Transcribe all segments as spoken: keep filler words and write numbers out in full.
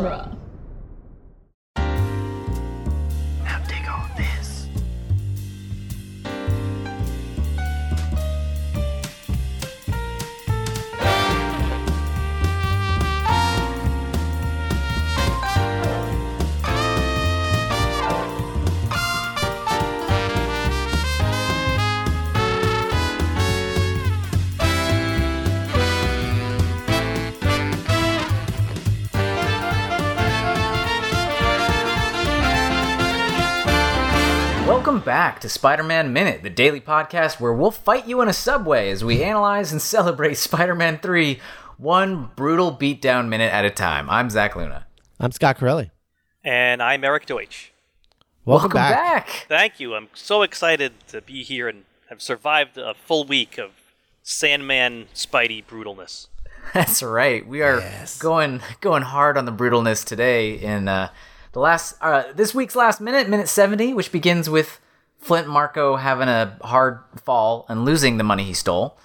Genre. Now dig on this. Welcome back to Spider-Man Minute, the daily podcast where we'll fight you in a subway as we analyze and celebrate Spider-Man three, one brutal beatdown minute at a time. I'm Zach Luna. I'm Scott Corelli. And I'm Eric Deutsch. Welcome, Welcome back. back. Thank you. I'm so excited to be here and have survived a full week of Sandman Spidey brutalness. That's right. We are yes. going going hard on the brutalness today in... Uh, The last, uh, this week's last minute, minute seventy, which begins with Flint Marco having a hard fall and losing the money he stole,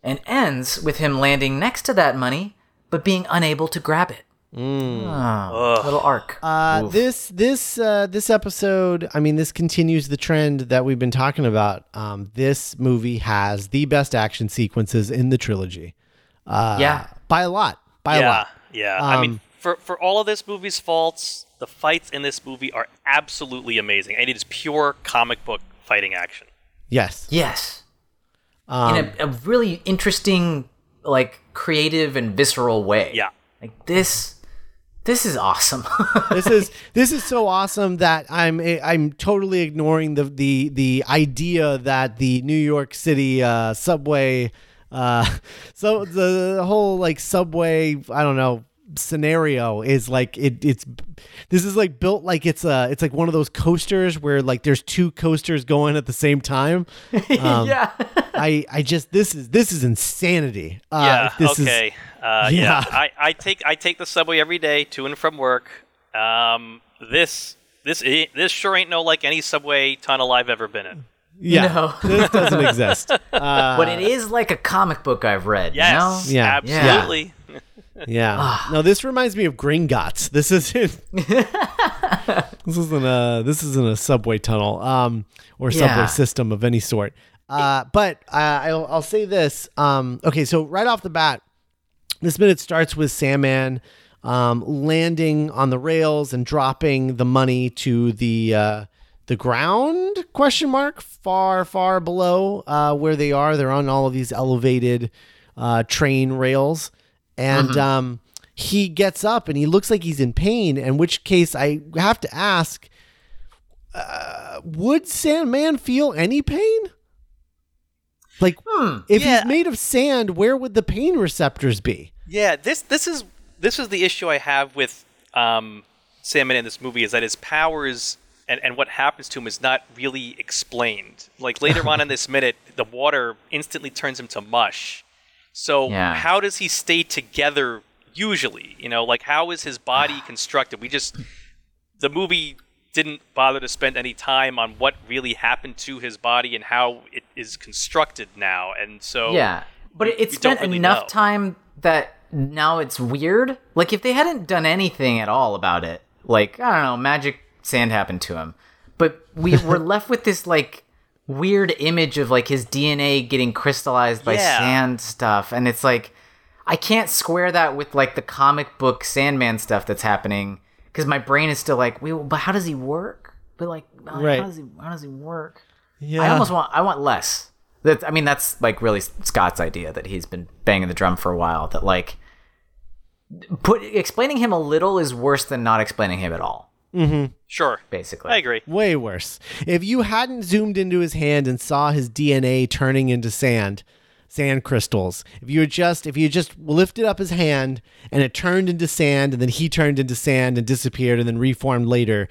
and ends with him landing next to that money, but being unable to grab it. Mm. Oh, little arc. Uh, this, this, uh, this episode, I mean, this continues the trend that we've been talking about. Um, this movie has the best action sequences in the trilogy. Uh, yeah. By a lot. By yeah, a lot. Yeah. Um, I mean, for, for all of this movie's faults, the fights in this movie are absolutely amazing, and it is pure comic book fighting action. Yes. Yes. Um, in a, a really interesting, like, creative and visceral way. Yeah. Like, this this is awesome. This is this is so awesome that I'm I'm totally ignoring the the, the idea that the New York City uh, subway, uh, so the, the whole, like, subway, I don't know, scenario is like it it's this is like built like it's a it's like one of those coasters where like there's two coasters going at the same time. um, yeah I I just this is this is insanity. Uh, yeah this okay is, uh, yeah. yeah I I take I take the subway every day to and from work. um this this this sure ain't no like any subway tunnel I've ever been in. Yeah, no. This doesn't exist. Uh, but it is like a comic book I've read. Yes, you know? yeah, absolutely. Yeah. yeah. No, this reminds me of Gringotts. This isn't. this isn't a. This isn't a subway tunnel, um, or subway yeah. system of any sort. Uh, but uh, I'll, I'll say this. Um, okay, so right off the bat, this minute starts with Sandman um, landing on the rails and dropping the money to the. Uh, The ground, question mark, far, far below uh, where they are. They're on all of these elevated uh, train rails. And mm-hmm. um, he gets up and he looks like he's in pain, in which case I have to ask, uh, would Sandman feel any pain? Like, hmm, if yeah. he's made of sand, where would the pain receptors be? Yeah, this this is this is the issue I have with um, Sandman in this movie, is that his powers... And, and what happens to him is not really explained. Like later on in this minute, the water instantly turns him to mush. So yeah. how does he stay together usually? You know, like how is his body constructed? We just, the movie didn't bother to spend any time on what really happened to his body and how it is constructed now. And so yeah, but it spent really enough know. time that now it's weird. Like if they hadn't done anything at all about it, like, I don't know, magic sand happened to him, but we were left with this like weird image of like his D N A getting crystallized by yeah. sand stuff, and it's like I can't square that with like the comic book Sandman stuff that's happening, because my brain is still like, wait, but how does he work? But like, right. how does he how does he work? Yeah, I almost want I want less. That I mean, that's like really Scott's idea that he's been banging the drum for a while. That like, put explaining him a little is worse than not explaining him at all. Mm-hmm. Sure. Basically. I agree. Way worse. If you hadn't zoomed into his hand and saw his D N A turning into sand, sand crystals, if you just if you just lifted up his hand and it turned into sand and then he turned into sand and disappeared and then reformed later,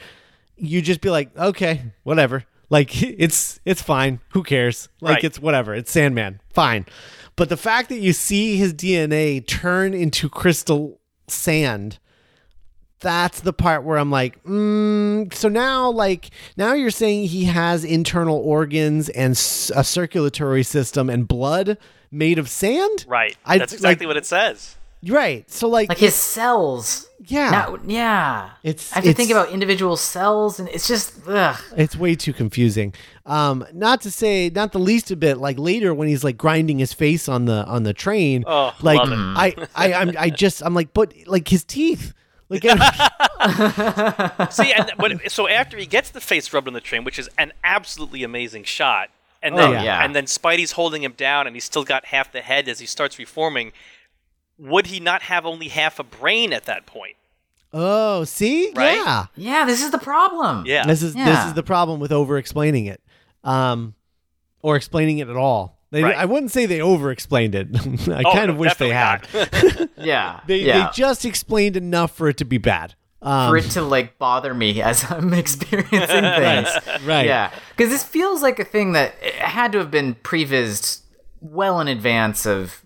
you'd just be like, okay, whatever. Like it's it's fine. Who cares? Like right. it's whatever. It's Sandman. Fine. But the fact that you see his D N A turn into crystal sand, that's the part where I'm like, mm, so now, like, now you're saying he has internal organs and s- a circulatory system and blood made of sand? Right. I, that's exactly like, what it says. Right. So like, like his cells. Yeah. Not, yeah. It's, I have to it's, think about individual cells, and it's just, ugh. It's way too confusing. Um, not to say, not the least a bit, like later when he's like grinding his face on the, on the train, oh, like I, I, I'm, I just, I'm like, but like his teeth. Like, see, and but, so after he gets the face rubbed on the train, which is an absolutely amazing shot. And oh, then, yeah. and then Spidey's holding him down and he's still got half the head as he starts reforming. Would he not have only half a brain at that point? Oh, see? Right? Yeah. Yeah, this is the problem. Yeah. This is yeah. this is the problem with over-explaining it. Um, or explaining it at all. They, right. I wouldn't say they over-explained it. I oh, kind of no, wish they had. yeah. They, yeah. They just explained enough for it to be bad. Um, for it to, like, bother me as I'm experiencing things. Right. Yeah. Because this feels like a thing that it had to have been prevised well in advance of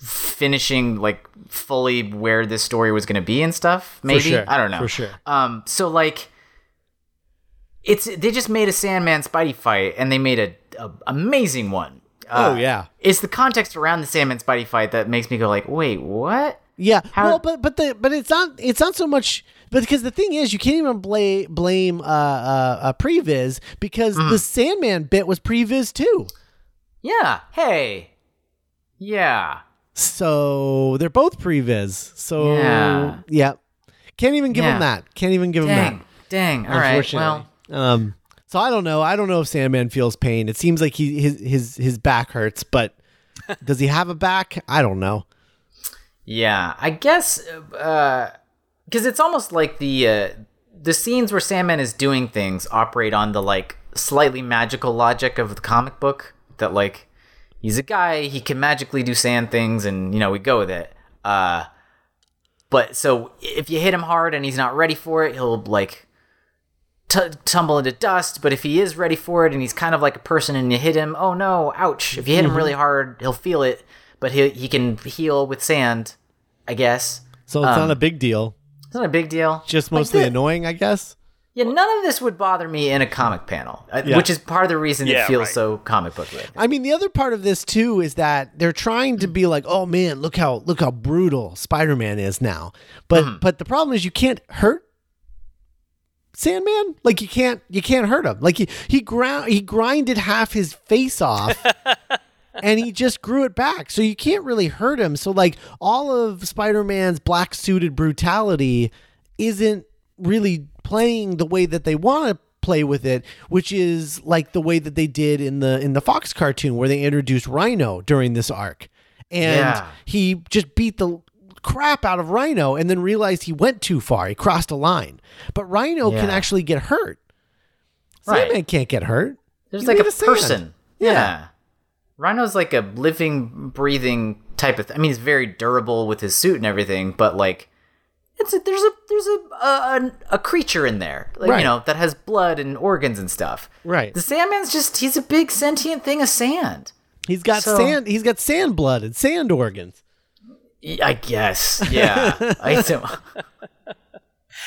finishing like fully where this story was going to be and stuff. Maybe for sure. I don't know. For sure. Um. So like, it's they just made a Sandman Spidey fight, and they made a, a amazing one. Uh, oh yeah. It's the context around the Sandman Spidey fight that makes me go like, wait, what? Yeah. How- well, but but the but it's not it's not so much. But because the thing is, you can't even blame blame uh, uh, uh previs because mm. the Sandman bit was previs too. Yeah. Hey. Yeah. So they're both previs. So yeah, yeah. Can't even give yeah. them that. Can't even give Dang. them that. Dang. All right. Well, um, so I don't know. I don't know if Sandman feels pain. It seems like he his his his back hurts, but does he have a back? I don't know. Yeah, I guess because uh, it's almost like the uh, the scenes where Sandman is doing things operate on the like slightly magical logic of the comic book that like. He's a guy, he can magically do sand things, and, you know, we go with it. Uh, but, so, if you hit him hard and he's not ready for it, he'll, like, t- tumble into dust. But if he is ready for it and he's kind of like a person and you hit him, oh, no, ouch. If you hit him really hard, he'll feel it. But he he can heal with sand, I guess. So, it's um, not a big deal. It's not a big deal. Just mostly like the- annoying, I guess. Yeah, none of this would bother me in a comic panel, yeah. which is part of the reason yeah, it feels right. so comic book related. I mean, the other part of this too is that they're trying to be like, "Oh man, look how look how brutal Spider-Man is now." But mm-hmm. but the problem is you can't hurt Sandman. Like you can't you can't hurt him. Like he he ground he grinded half his face off. And he just grew it back. So you can't really hurt him. So like all of Spider-Man's black suited brutality isn't really playing the way that they want to play with it, which is like the way that they did in the in the Fox cartoon where they introduced Rhino during this arc. And yeah. he just beat the crap out of Rhino and then realized he went too far. He crossed a line. But Rhino yeah. can actually get hurt. Right. Sandman can't get hurt. There's He's like a person. Sand. Yeah. yeah. Rhino's like a living, breathing type of... Th- I mean, he's very durable with his suit and everything, but like It's a, there's a there's a a, a creature in there, like, right. you know, that has blood and organs and stuff. Right. The Sandman's just he's a big sentient thing of sand. He's got so, sand. He's got sand blood and sand organs. I guess. Yeah. I do.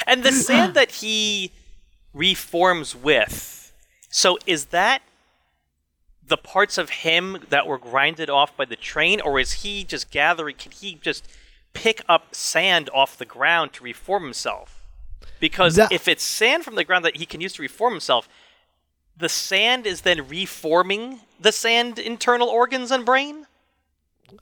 And the sand that he reforms with. So is that the parts of him that were grinded off by the train, or is he just gathering? Can he just pick up sand off the ground to reform himself? Because that, if it's sand from the ground that he can use to reform himself, the sand is then reforming the sand internal organs and brain?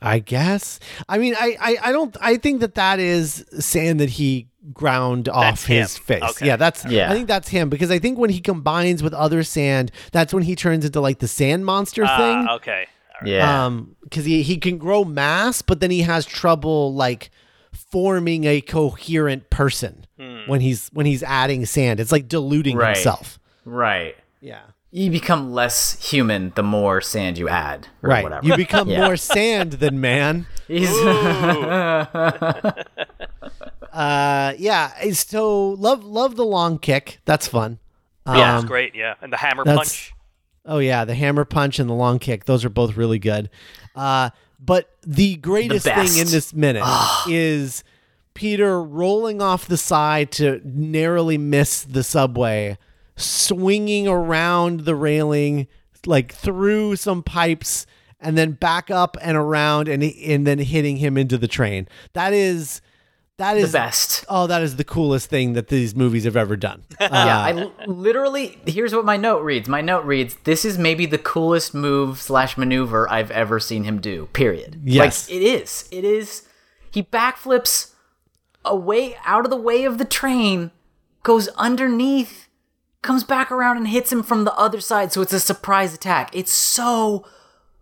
I guess. I mean, I, I, I don't, I think that that is sand that he ground off his face. Okay. Yeah, that's, yeah. I think that's him because I think when he combines with other sand, that's when he turns into like the sand monster uh, thing. Okay. Yeah, because um, he, he can grow mass, but then he has trouble like forming a coherent person hmm. when he's when he's adding sand. It's like diluting right. himself. Right. Yeah. You become less human the more sand you add. Or right. Whatever. You become yeah. more sand than man. He's uh, yeah. So love love the long kick. That's fun. Um, yeah, it's great. Yeah, and the hammer punch. Oh, yeah, the hammer punch and the long kick. Those are both really good. Uh, but the greatest the thing in this minute is Peter rolling off the side to narrowly miss the subway, swinging around the railing, like through some pipes, and then back up and around and and then hitting him into the train. That is that is the best. Oh, that is the coolest thing that these movies have ever done. Uh, yeah, I l- literally. Here's what my note reads. My note reads: this is maybe the coolest move slash maneuver I've ever seen him do. Period. Yes, like, it is. It is. He backflips away out of the way of the train, goes underneath, comes back around and hits him from the other side. So it's a surprise attack. It's so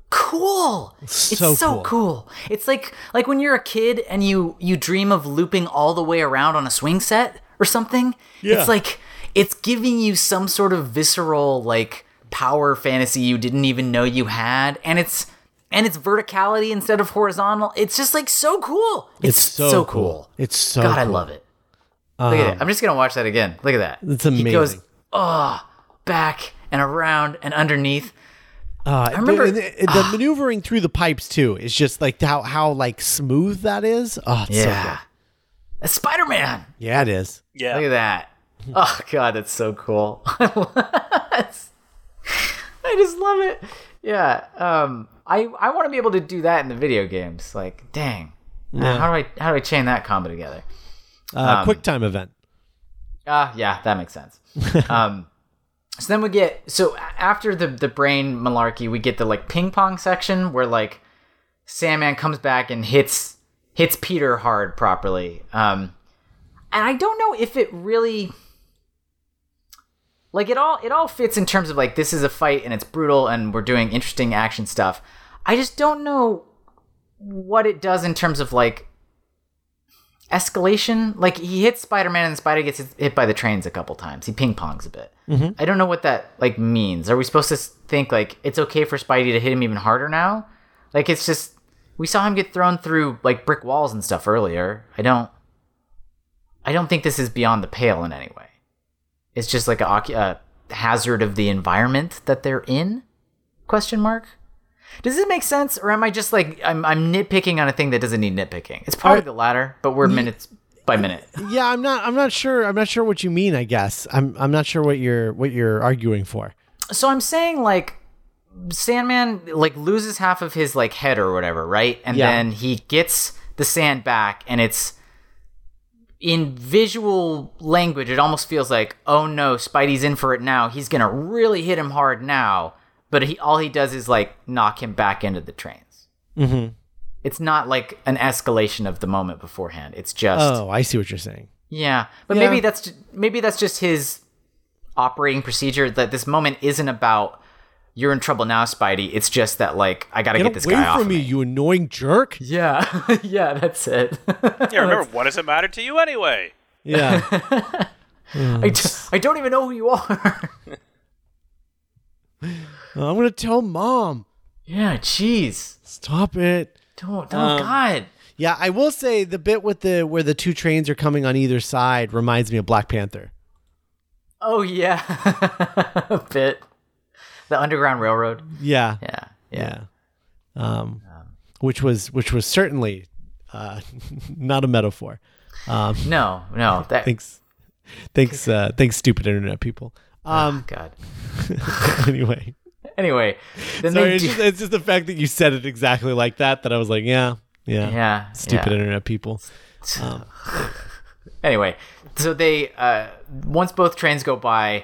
cool. It's so, it's so cool. cool. It's like like when you're a kid and you you dream of looping all the way around on a swing set or something. Yeah. It's like it's giving you some sort of visceral like power fantasy you didn't even know you had, and it's and it's verticality instead of horizontal. It's just like so cool. It's, it's so, so cool. cool. It's so God, cool. I love it. Look at it. I'm just going to watch that again. Look at that. It's amazing. He goes, oh, back and around and underneath. Uh, I remember the, the, the uh, maneuvering through the pipes, too. It's just like how, how like smooth that is. Oh, it's yeah. so good. It's Spider-Man. Yeah, it is. Yeah. Look at that. Oh, God, that's so cool. I just love it. Yeah. Um, I, I want to be able to do that in the video games. Like, dang. Yeah. How do I how do I chain that combo together? Uh, um, quick time event. Ah, uh, yeah, that makes sense. um, so then we get so after the the brain malarkey, we get the like ping pong section where like Sandman comes back and hits hits Peter hard properly. Um, and I don't know if it really like it all it all fits in terms of like this is a fight and it's brutal and we're doing interesting action stuff. I just don't know what it does in terms of like escalation. Like he hits Spider-Man and Spider gets hit by the trains a couple times. He ping pongs a bit. Mm-hmm. I don't know what that like means. Are we supposed to think like it's okay for Spidey to hit him even harder now? Like it's just we saw him get thrown through like brick walls and stuff earlier. I don't I don't think this is beyond the pale in any way. It's just like a, a hazard of the environment that they're in? Question mark. Does this make sense, or am I just like I'm I'm nitpicking on a thing that doesn't need nitpicking? It's probably I, the latter, but we're minutes by minute. Yeah, I'm not I'm not sure I'm not sure what you mean, I guess. I'm I'm not sure what you're what you're arguing for. So I'm saying like Sandman like loses half of his like head or whatever, right? And yeah. then he gets the sand back, and it's in visual language, it almost feels like, oh no, Spidey's in for it now. He's gonna really hit him hard now. But he, all he does is, like, knock him back into the trains. Mm-hmm. It's not, like, an escalation of the moment beforehand. It's just... Oh, I see what you're saying. Yeah. But yeah. maybe that's maybe that's just his operating procedure, that this moment isn't about, you're in trouble now, Spidey. It's just that, like, I gotta get, get this guy off me. Get away from me, you annoying jerk. Yeah. yeah, that's it. yeah, remember, what does it matter to you anyway? Yeah. I, d- I don't even know who you are. I'm gonna tell mom. Yeah, jeez. Stop it. Don't, don't, um, God. Yeah, I will say the bit with the where the two trains are coming on either side reminds me of Black Panther. Oh yeah, a bit. The Underground Railroad. Yeah, yeah, yeah. yeah. Um, um, which was which was certainly uh, not a metaphor. Um, no, no. That... Thanks, thanks, uh, thanks, stupid internet people. Um, oh, God. anyway. Anyway, then Sorry, they do- it's, just, it's just the fact that you said it exactly like that that I was like, yeah, yeah, yeah stupid yeah. internet people. Um, anyway, so they uh, once both trains go by,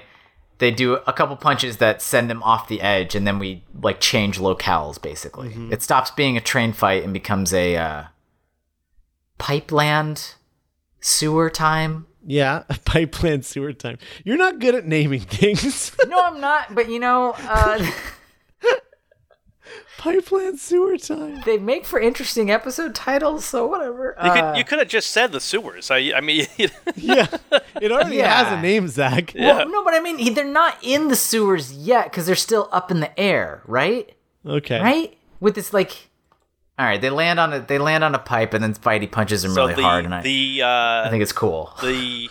they do a couple punches that send them off the edge, and then we like change locales basically. Mm-hmm. It stops being a train fight and becomes a uh, pipeland sewer time. Yeah, pipeline sewer time. You're not good at naming things. no, I'm not. But you know, uh, pipeline sewer time. They make for interesting episode titles, so whatever. You could, uh, you could have just said the sewers. I, I mean, yeah, it already yeah. has a name, Zach. Well, yeah. no, but I mean, they're not in the sewers yet because they're still up in the air, right? Okay, right. With this, like, all right, they land on a they land on a pipe, and then Spidey punches him so really the, hard, and I, the, uh, I think it's cool. The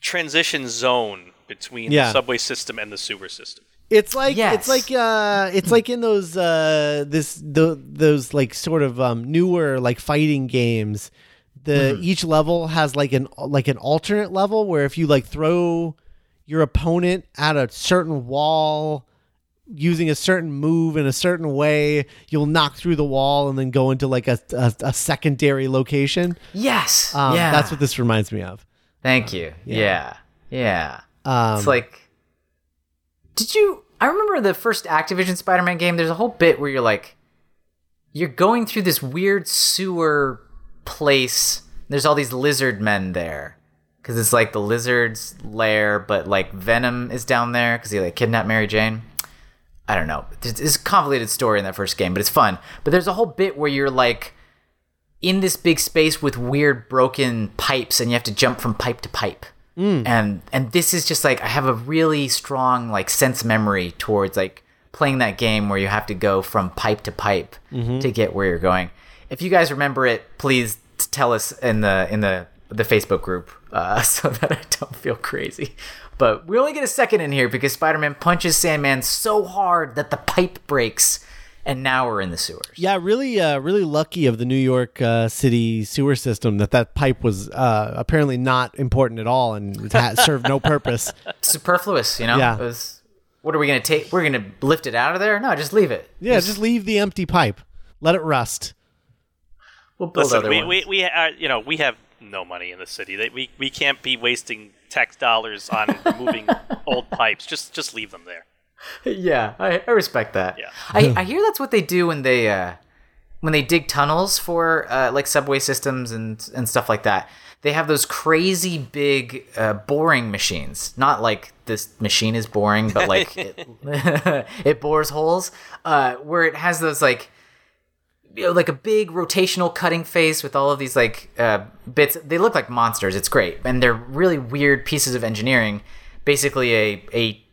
transition zone between yeah. the subway system and the sewer system. It's like yes. it's like uh, it's like in those uh, this the, those like sort of um, newer like fighting games. The mm-hmm. each level has like an like an alternate level where if you like throw your opponent at a certain wall. using a certain move in a certain way, you'll knock through the wall and then go into like a a, a secondary location. Yes. Um, yeah. That's what this reminds me of. Thank you. Um, yeah. Yeah. yeah. Um, it's like, did you, I remember the first Activision Spider-Man game, there's a whole bit where you're like, you're going through this weird sewer place. There's all these lizard men there. Cause it's like the lizard's lair, but like Venom is down there cause he like kidnapped Mary Jane. I don't know. It's a convoluted story in that first game, but it's fun. But there's a whole bit where you're like in this big space with weird broken pipes and you have to jump from pipe to pipe. Mm. And and this is just like, I have a really strong like sense memory towards like playing that game where you have to go from pipe to pipe mm-hmm. to get where you're going. If you guys remember it, please tell us in the in the, the Facebook group uh, so that I don't feel crazy. But we only get a second in here because Spider-Man punches Sandman so hard that the pipe breaks, and now we're in the sewers. Yeah, really, uh, really lucky of the New York uh, City sewer system that that pipe was uh, apparently not important at all and had, served no purpose. Superfluous, you know? Yeah. It was, what are we going to take? We're going to lift it out of there? No, just leave it. Yeah, just, just leave the empty pipe. Let it rust. We'll build Listen, other we, ones. we we are, you know, we have no money in the city. They, we we can't be wasting tax dollars on removing old pipes. Just just leave them there. Yeah, I, I respect that. Yeah. I, I hear that's what they do when they uh, when they dig tunnels for uh, like subway systems and and stuff like that. They have those crazy big uh, boring machines. Not like this machine is boring, but like it, it bores holes. Uh, where it has those like. You know, like a big rotational cutting face with all of these like uh, bits. They look like monsters. It's great, and they're really weird pieces of engineering. Basically, a a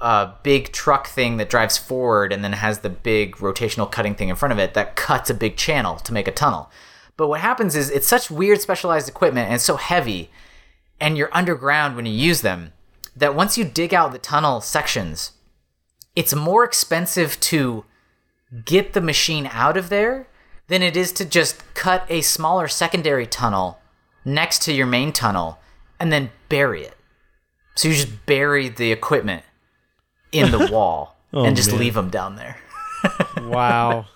uh, big truck thing that drives forward and then has the big rotational cutting thing in front of it that cuts a big channel to make a tunnel. But what happens is it's such weird specialized equipment and it's so heavy, and you're underground when you use them that once you dig out the tunnel sections, it's more expensive to get the machine out of there than it is to just cut a smaller secondary tunnel next to your main tunnel and then bury it. So you just bury the equipment in the wall oh, and just man. leave them down there. Wow.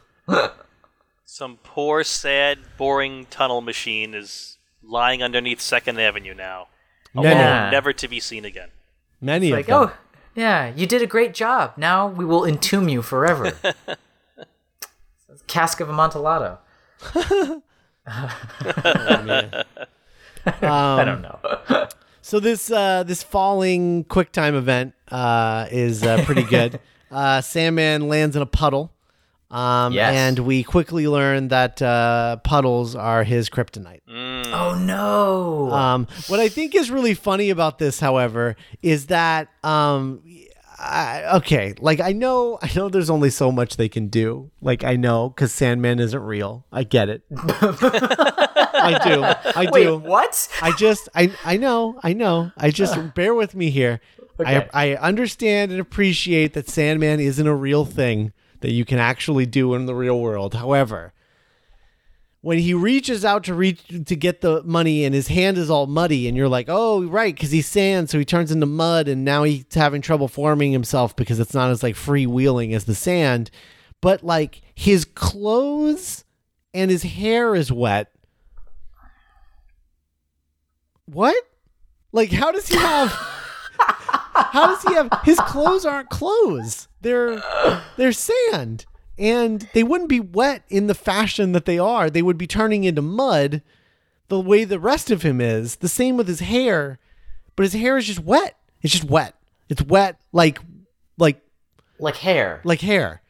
Some poor, sad, boring tunnel machine is lying underneath Second Avenue now. Alone, nah. never to be seen again. Many it's of like, them. Oh, yeah, you did a great job. Now we will entomb you forever. Cask of Amontillado. oh, man. um, I don't know. So this uh, this falling quick time event uh, is uh, pretty good. uh, Sandman lands in a puddle, um, yes. and we quickly learn that uh, puddles are his kryptonite. Mm. Oh no! Um, what I think is really funny about this, however, is that. Um, I, okay, like I know, I know. There's only so much they can do. Like I know, because Sandman isn't real. I get it. I do. I Wait, do. What? I just. I. I know. I know. I just bear with me here. Okay. I. I understand and appreciate that Sandman isn't a real thing that you can actually do in the real world. However, when he reaches out to reach to get the money and his hand is all muddy and you're like, oh, right, because he's sand, so he turns into mud and now he's having trouble forming himself because it's not as like freewheeling as the sand. But like his clothes and his hair is wet. What? Like how does he have how does he have his clothes aren't clothes. They're they're sand. And they wouldn't be wet in the fashion that they are. They would be turning into mud the way the rest of him is. The same with his hair. But his hair is just wet. It's just wet. It's wet like... Like like hair. Like hair.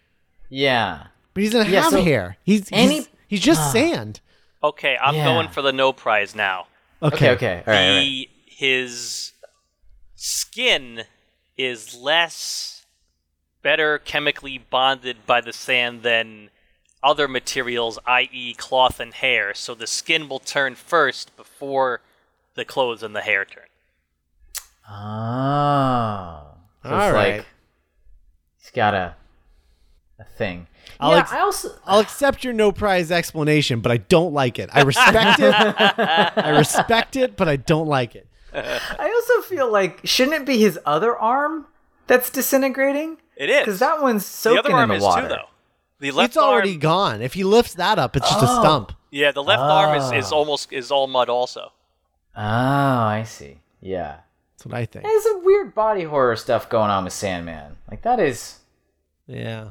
Yeah. But he doesn't yeah, have so hair. He's any, he's, he's just uh, sand. Okay, I'm yeah. going for the no prize now. Okay, okay. okay. All right, the, all right. His skin is less... better chemically bonded by the sand than other materials, that is cloth and hair, so the skin will turn first before the clothes and the hair turn. Oh. So all it's right. like, he's got a, a thing. I'll, yeah, ex- I also, I'll accept your no prize explanation, but I don't like it. I respect it. I respect it, but I don't like it. I also feel like, shouldn't it be his other arm that's disintegrating? It is. Because that one's soaking in the water. The other arm is too, though. The left it's already arm, gone. If he lifts that up, it's just oh. a stump. Yeah, the left oh. arm is, is almost is all mud also. Oh, I see. Yeah. That's what I think. There's some weird body horror stuff going on with Sandman. Like, that is... Yeah.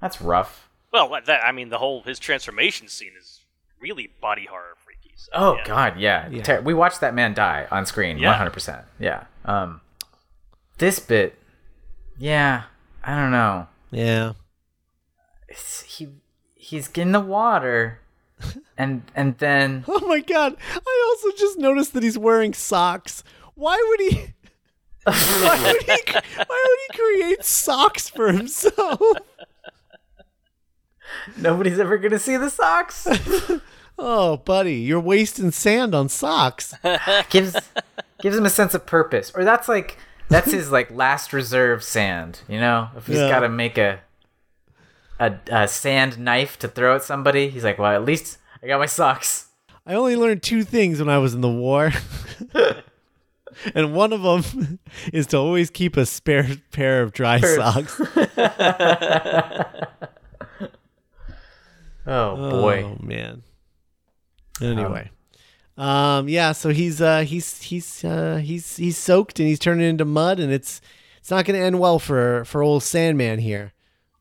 That's rough. Well, that I mean, the whole... His transformation scene is really body horror freaky. So, oh, yeah. God, yeah. yeah. We watched that man die on screen, yeah. one hundred percent. Yeah. Um, this bit... Yeah. I don't know. Yeah. It's, he he's in the water, and and then oh my god! I also just noticed that he's wearing socks. Why would he? why would he? Why would he create socks for himself? Nobody's ever gonna see the socks. Oh, buddy, you're wasting sand on socks. gives gives him a sense of purpose, or that's like that's his like last reserve sand. You know, if he's yeah. got to make a. A, a sand knife to throw at somebody. He's like, well, at least I got my socks. I only learned two things when I was in the war. And one of them is to always keep a spare pair of dry Purse. socks. Oh, boy. Oh, man. Anyway. Um, um yeah, so he's uh he's he's uh he's he's soaked and he's turning into mud, and it's it's not going to end well for for old Sandman here.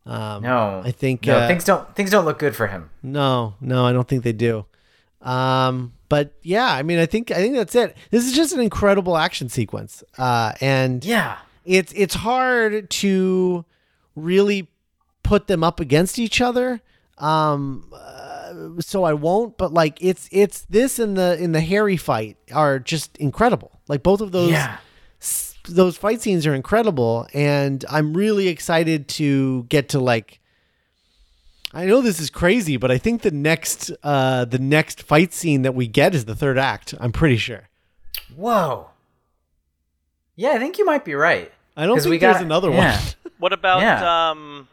Um, no, I think no, uh, things don't things don't look good for him. No, no, I don't think they do. Um, but yeah, I mean, I think I think that's it. This is just an incredible action sequence, uh, and yeah, it's it's hard to really put them up against each other. Um, uh, so I won't. But like, it's it's this and the in the Harry fight are just incredible. Like both of those. Yeah. Those fight scenes are incredible, and I'm really excited to get to like, I know this is crazy, but I think the next, uh, the next fight scene that we get is the third act. I'm pretty sure. Whoa. Yeah. I think you might be right. I don't think there's got, another yeah. one. What about, yeah. um,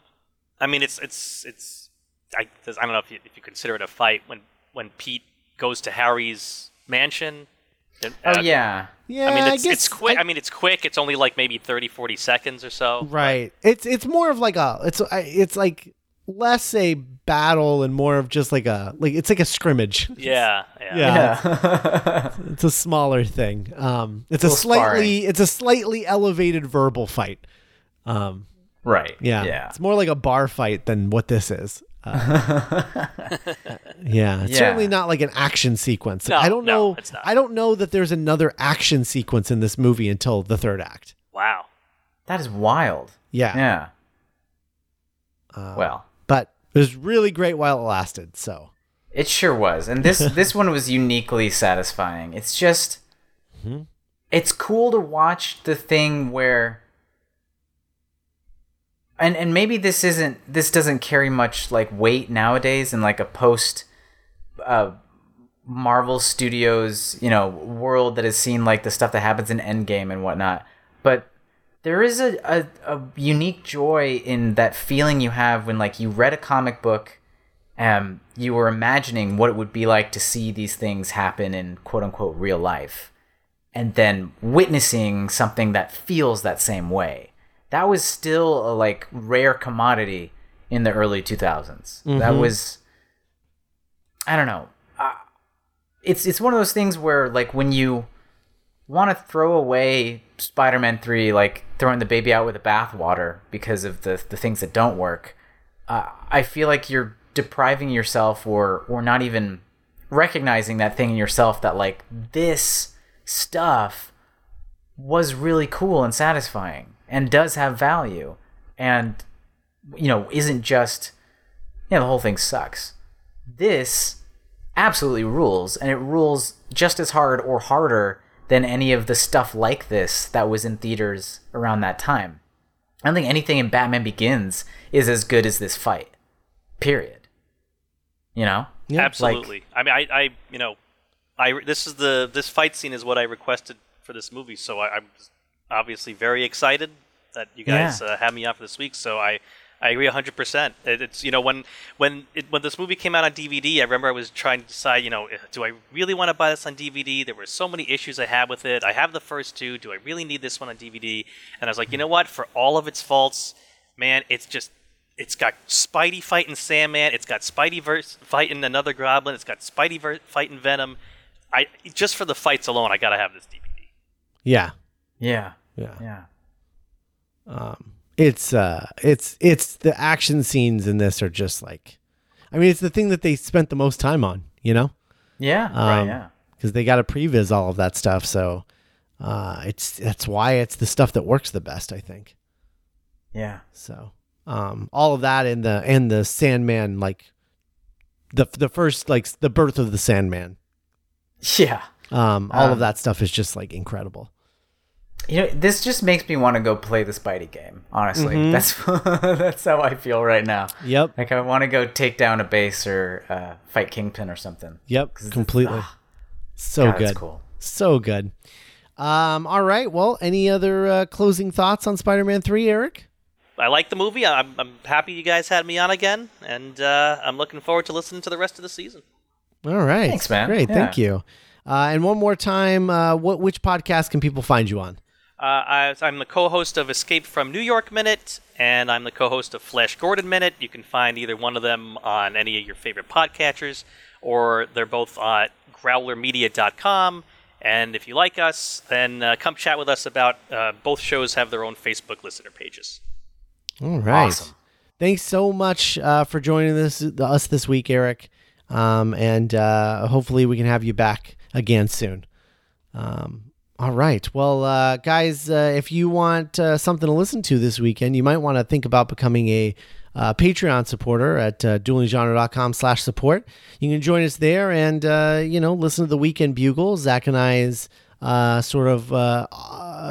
I mean, it's, it's, it's, I, I don't know if you, if you consider it a fight when, when Pete goes to Harry's mansion. Oh, yeah. Yeah, I mean, it's, I guess, it's quick. I, I mean, it's quick. It's only like maybe thirty, forty seconds or so. Right. It's it's more of like a it's it's like less a battle and more of just like a like it's like a scrimmage. Yeah. Yeah. yeah. yeah. It's, it's a smaller thing. Um, it's a, a slightly sparring. It's a slightly elevated verbal fight. Um, right. Yeah. yeah. It's more like a bar fight than what this is. Uh, yeah, it's yeah. certainly not like an action sequence. No, I don't no, know. It's not. I don't know that there's another action sequence in this movie until the third act. Wow, that is wild. Yeah, yeah. Uh, well, but it was really great while it lasted. So it sure was, and this this one was uniquely satisfying. It's just, mm-hmm. it's cool to watch the thing where. And and maybe this isn't this doesn't carry much like weight nowadays in like a post uh, Marvel Studios, you know, world that has seen like the stuff that happens in Endgame and whatnot. But there is a, a, a unique joy in that feeling you have when like you read a comic book and you were imagining what it would be like to see these things happen in quote unquote real life, and then witnessing something that feels that same way. That was still a like rare commodity in the early two thousands. Mm-hmm. That was, I don't know. Uh, it's it's one of those things where like when you want to throw away Spider-Man three, like throwing the baby out with the bathwater because of the the things that don't work. Uh, I feel like you're depriving yourself or or not even recognizing that thing in yourself that like this stuff was really cool and satisfying. And does have value, and you know isn't just you know the whole thing sucks. This absolutely rules, and it rules just as hard or harder than any of the stuff like this that was in theaters around that time. I don't think anything in Batman Begins is as good as this fight. Period. You know, yeah. Absolutely. Like, I mean, I, I, you know, I this is the this fight scene is what I requested for this movie, so I, I'm. obviously very excited that you guys yeah. uh, had me on for this week, so I, I agree one hundred percent. It, it's, you know, when when it, when this movie came out on D V D, I remember I was trying to decide, you know, do I really want to buy this on D V D? There were so many issues I had with it. I have the first two. Do I really need this one on D V D? And I was like, you know what? For all of its faults, man, it's just, it's got Spidey fighting Sandman, it's got Spidey verse fighting another Goblin, it's got Spidey ver- fighting Venom. I just for the fights alone, I gotta have this D V D. Yeah, yeah, yeah, yeah. Um, it's uh, it's it's the action scenes in this are just like, I mean, it's the thing that they spent the most time on, you know? Yeah, um, right. Yeah, because they got to previs all of that stuff, so uh, it's that's why it's the stuff that works the best, I think. Yeah. So, um, all of that and the and the Sandman, like the the first like the birth of the Sandman. Yeah. Um, all um, of that stuff is just like incredible. You know, this just makes me want to go play the Spidey game. Honestly, mm-hmm. that's that's how I feel right now. Yep. Like I want to go take down a base or uh, fight Kingpin or something. Yep. Completely. Ah, so God, good. That's cool. So good. Um. All right. Well, any other uh, closing thoughts on Spider-Man three, Eric? I like the movie. I'm I'm happy you guys had me on again, and uh, I'm looking forward to listening to the rest of the season. All right. Thanks, man. Great. Yeah. Thank you. Uh, and one more time, uh, what which podcast can people find you on? Uh, I, I'm the co-host of Escape from New York Minute, and I'm the co-host of Flesh Gordon Minute. You can find either one of them on any of your favorite podcatchers, or they're both at growler media dot com. And if you like us, then uh, come chat with us about uh, both shows have their own Facebook listener pages. All right. Awesome. Thanks so much uh, for joining this, us this week, Eric. Um, and, uh, hopefully we can have you back again soon. Um, all right. Well, uh, guys, uh, if you want, uh, something to listen to this weekend, you might want to think about becoming a, uh, Patreon supporter at, uh, dueling genre dot com slash support. You can join us there and, uh, you know, listen to the Weekend Bugle, Zach and I's, uh, sort of, uh,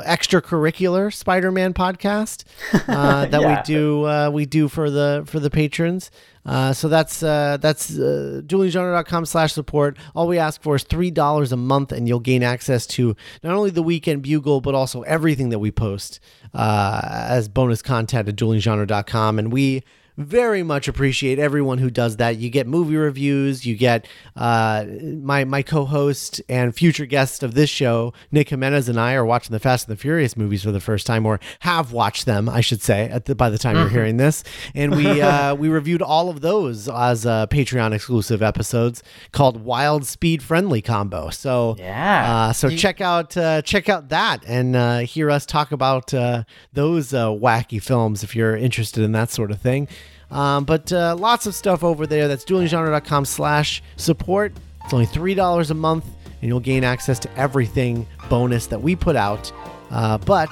extracurricular Spider-Man podcast, uh, that yeah. we do, uh, we do for the, for the patrons. Uh, so that's uh, that's uh, dueling genre dot com slash support. All we ask for is three dollars a month, and you'll gain access to not only the Weekend Bugle, but also everything that we post uh, as bonus content at dueling genre dot com. And we very much appreciate everyone who does that. You get movie reviews. You get uh, my my co-host and future guest of this show, Nick Jimenez, and I are watching the Fast and the Furious movies for the first time, or have watched them, I should say, at the, by the time mm-hmm. you're hearing this. And we uh, we reviewed all of those as uh, Patreon exclusive episodes called Wild Speed Friendly Combo. So yeah, uh, so you- check out uh, check out that and uh, hear us talk about uh, those uh, wacky films if you're interested in that sort of thing. Um, but uh, lots of stuff over there. That's dueling genre dot com slash support. It's only three dollars a month, and you'll gain access to everything bonus that we put out. Uh, but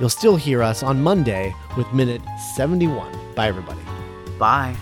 you'll still hear us on Monday with Minute seventy-one. Bye, everybody. Bye.